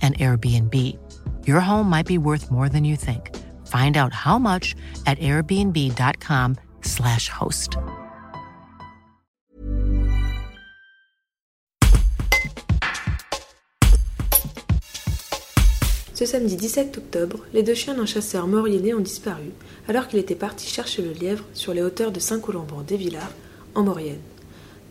an Airbnb. Your home might be worth more than you think. Find out how much at airbnb.com/host. Ce samedi 17 octobre, les deux chiens d'un chasseur mauriennais ont disparu alors qu'il était parti chercher le lièvre sur les hauteurs de Saint-Colomban-des-Villards, en Maurienne.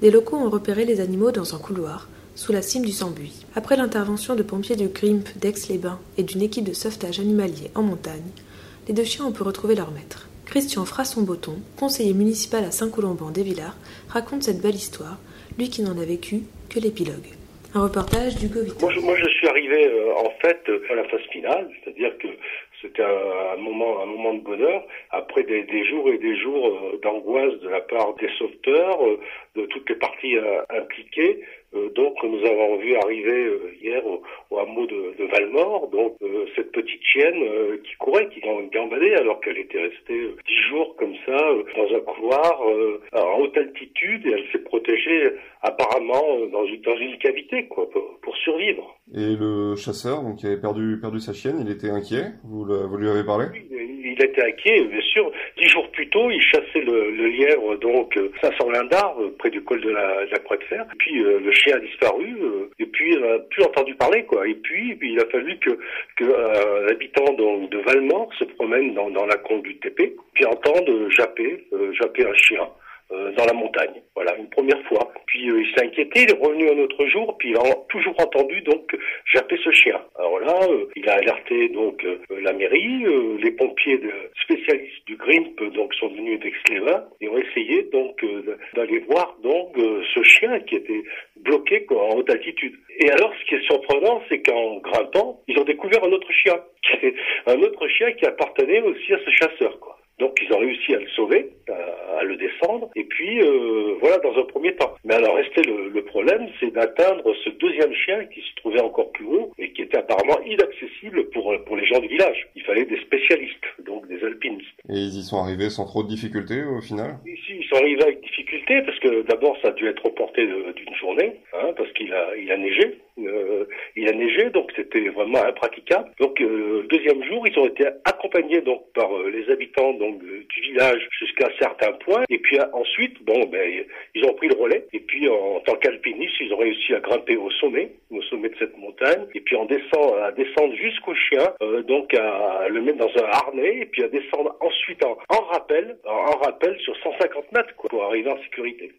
Des locaux ont repéré les animaux dans un couloir, sous la cime du Sambuy. Après l'intervention de pompiers du Grimp d'Aix-les-Bains et d'une équipe de sauvetage animalier en montagne, les deux chiens ont pu retrouver leur maître. Christian Frasson-Boton, conseiller municipal à Saint-Colomban-des-Villards, raconte cette belle histoire, lui qui n'en a vécu que l'épilogue. Un reportage d'Hugo Vital. Moi je suis arrivé à la phase finale, c'est-à-dire que c'était un moment de bonheur, après des jours d'angoisse de la part des sauveteurs, de toutes les parties impliquées. Donc nous avons vu arriver hier au hameau de Valmore, donc cette petite chienne qui courait, qui gambadait alors qu'elle était restée 10 jours comme ça dans un couloir en haute altitude, et elle s'est protégée apparemment dans une cavité quoi pour survivre. Et le chasseur donc qui avait perdu sa chienne, il était inquiet. Vous lui avez parlé ? Oui, il était inquiet, bien sûr. 10 jours plus tôt, il chassait le lièvre, donc 500 lindars, près du col de la Croix de Fer. Et puis le chien a disparu, et puis il n'a plus entendu parler, quoi. Et puis il a fallu que l'habitant de Valmore se promène dans la conduite du Tépé, puis entende japper un chien dans la montagne. Voilà, une première fois. Puis il s'est inquiété, il est revenu un autre jour, puis il a toujours entendu donc japper ce chien. Alors là, il a alerté donc la mairie, les pompiers spécialistes du Grimp donc sont venus d'Aix-les-Bains et ont essayé donc d'aller voir donc ce chien qui était bloqué quoi, en haute altitude. Et alors ce qui est surprenant, c'est qu'en grimpant, ils ont découvert un autre chien qui appartenait aussi à ce chasseur quoi. Donc ils ont réussi à le sauver, à le descendre, et puis voilà dans un premier temps. Mais alors restait le problème, c'est d'atteindre ce deuxième chien qui se trouvait encore plus haut et qui était apparemment inaccessible pour les gens du village. Il fallait des spécialistes, donc des alpinistes. Et ils y sont arrivés sans trop de difficultés au final ? Ici, ils sont arrivés avec difficulté parce que d'abord ça a dû être reporté d'une journée, parce qu'il a neigé. Il a neigé, donc c'était vraiment impraticable. Donc le deuxième jour, ils ont été accompagnés donc par les habitants du village jusqu'à certains points, et puis ensuite, ils ont pris le relais. Et puis en tant qu'alpinistes, ils ont réussi à grimper au sommet de cette montagne, et puis à descendre jusqu'au chien, donc à le mettre dans un harnais, et puis à descendre ensuite en rappel sur 150 mètres quoi, pour arriver en sécurité.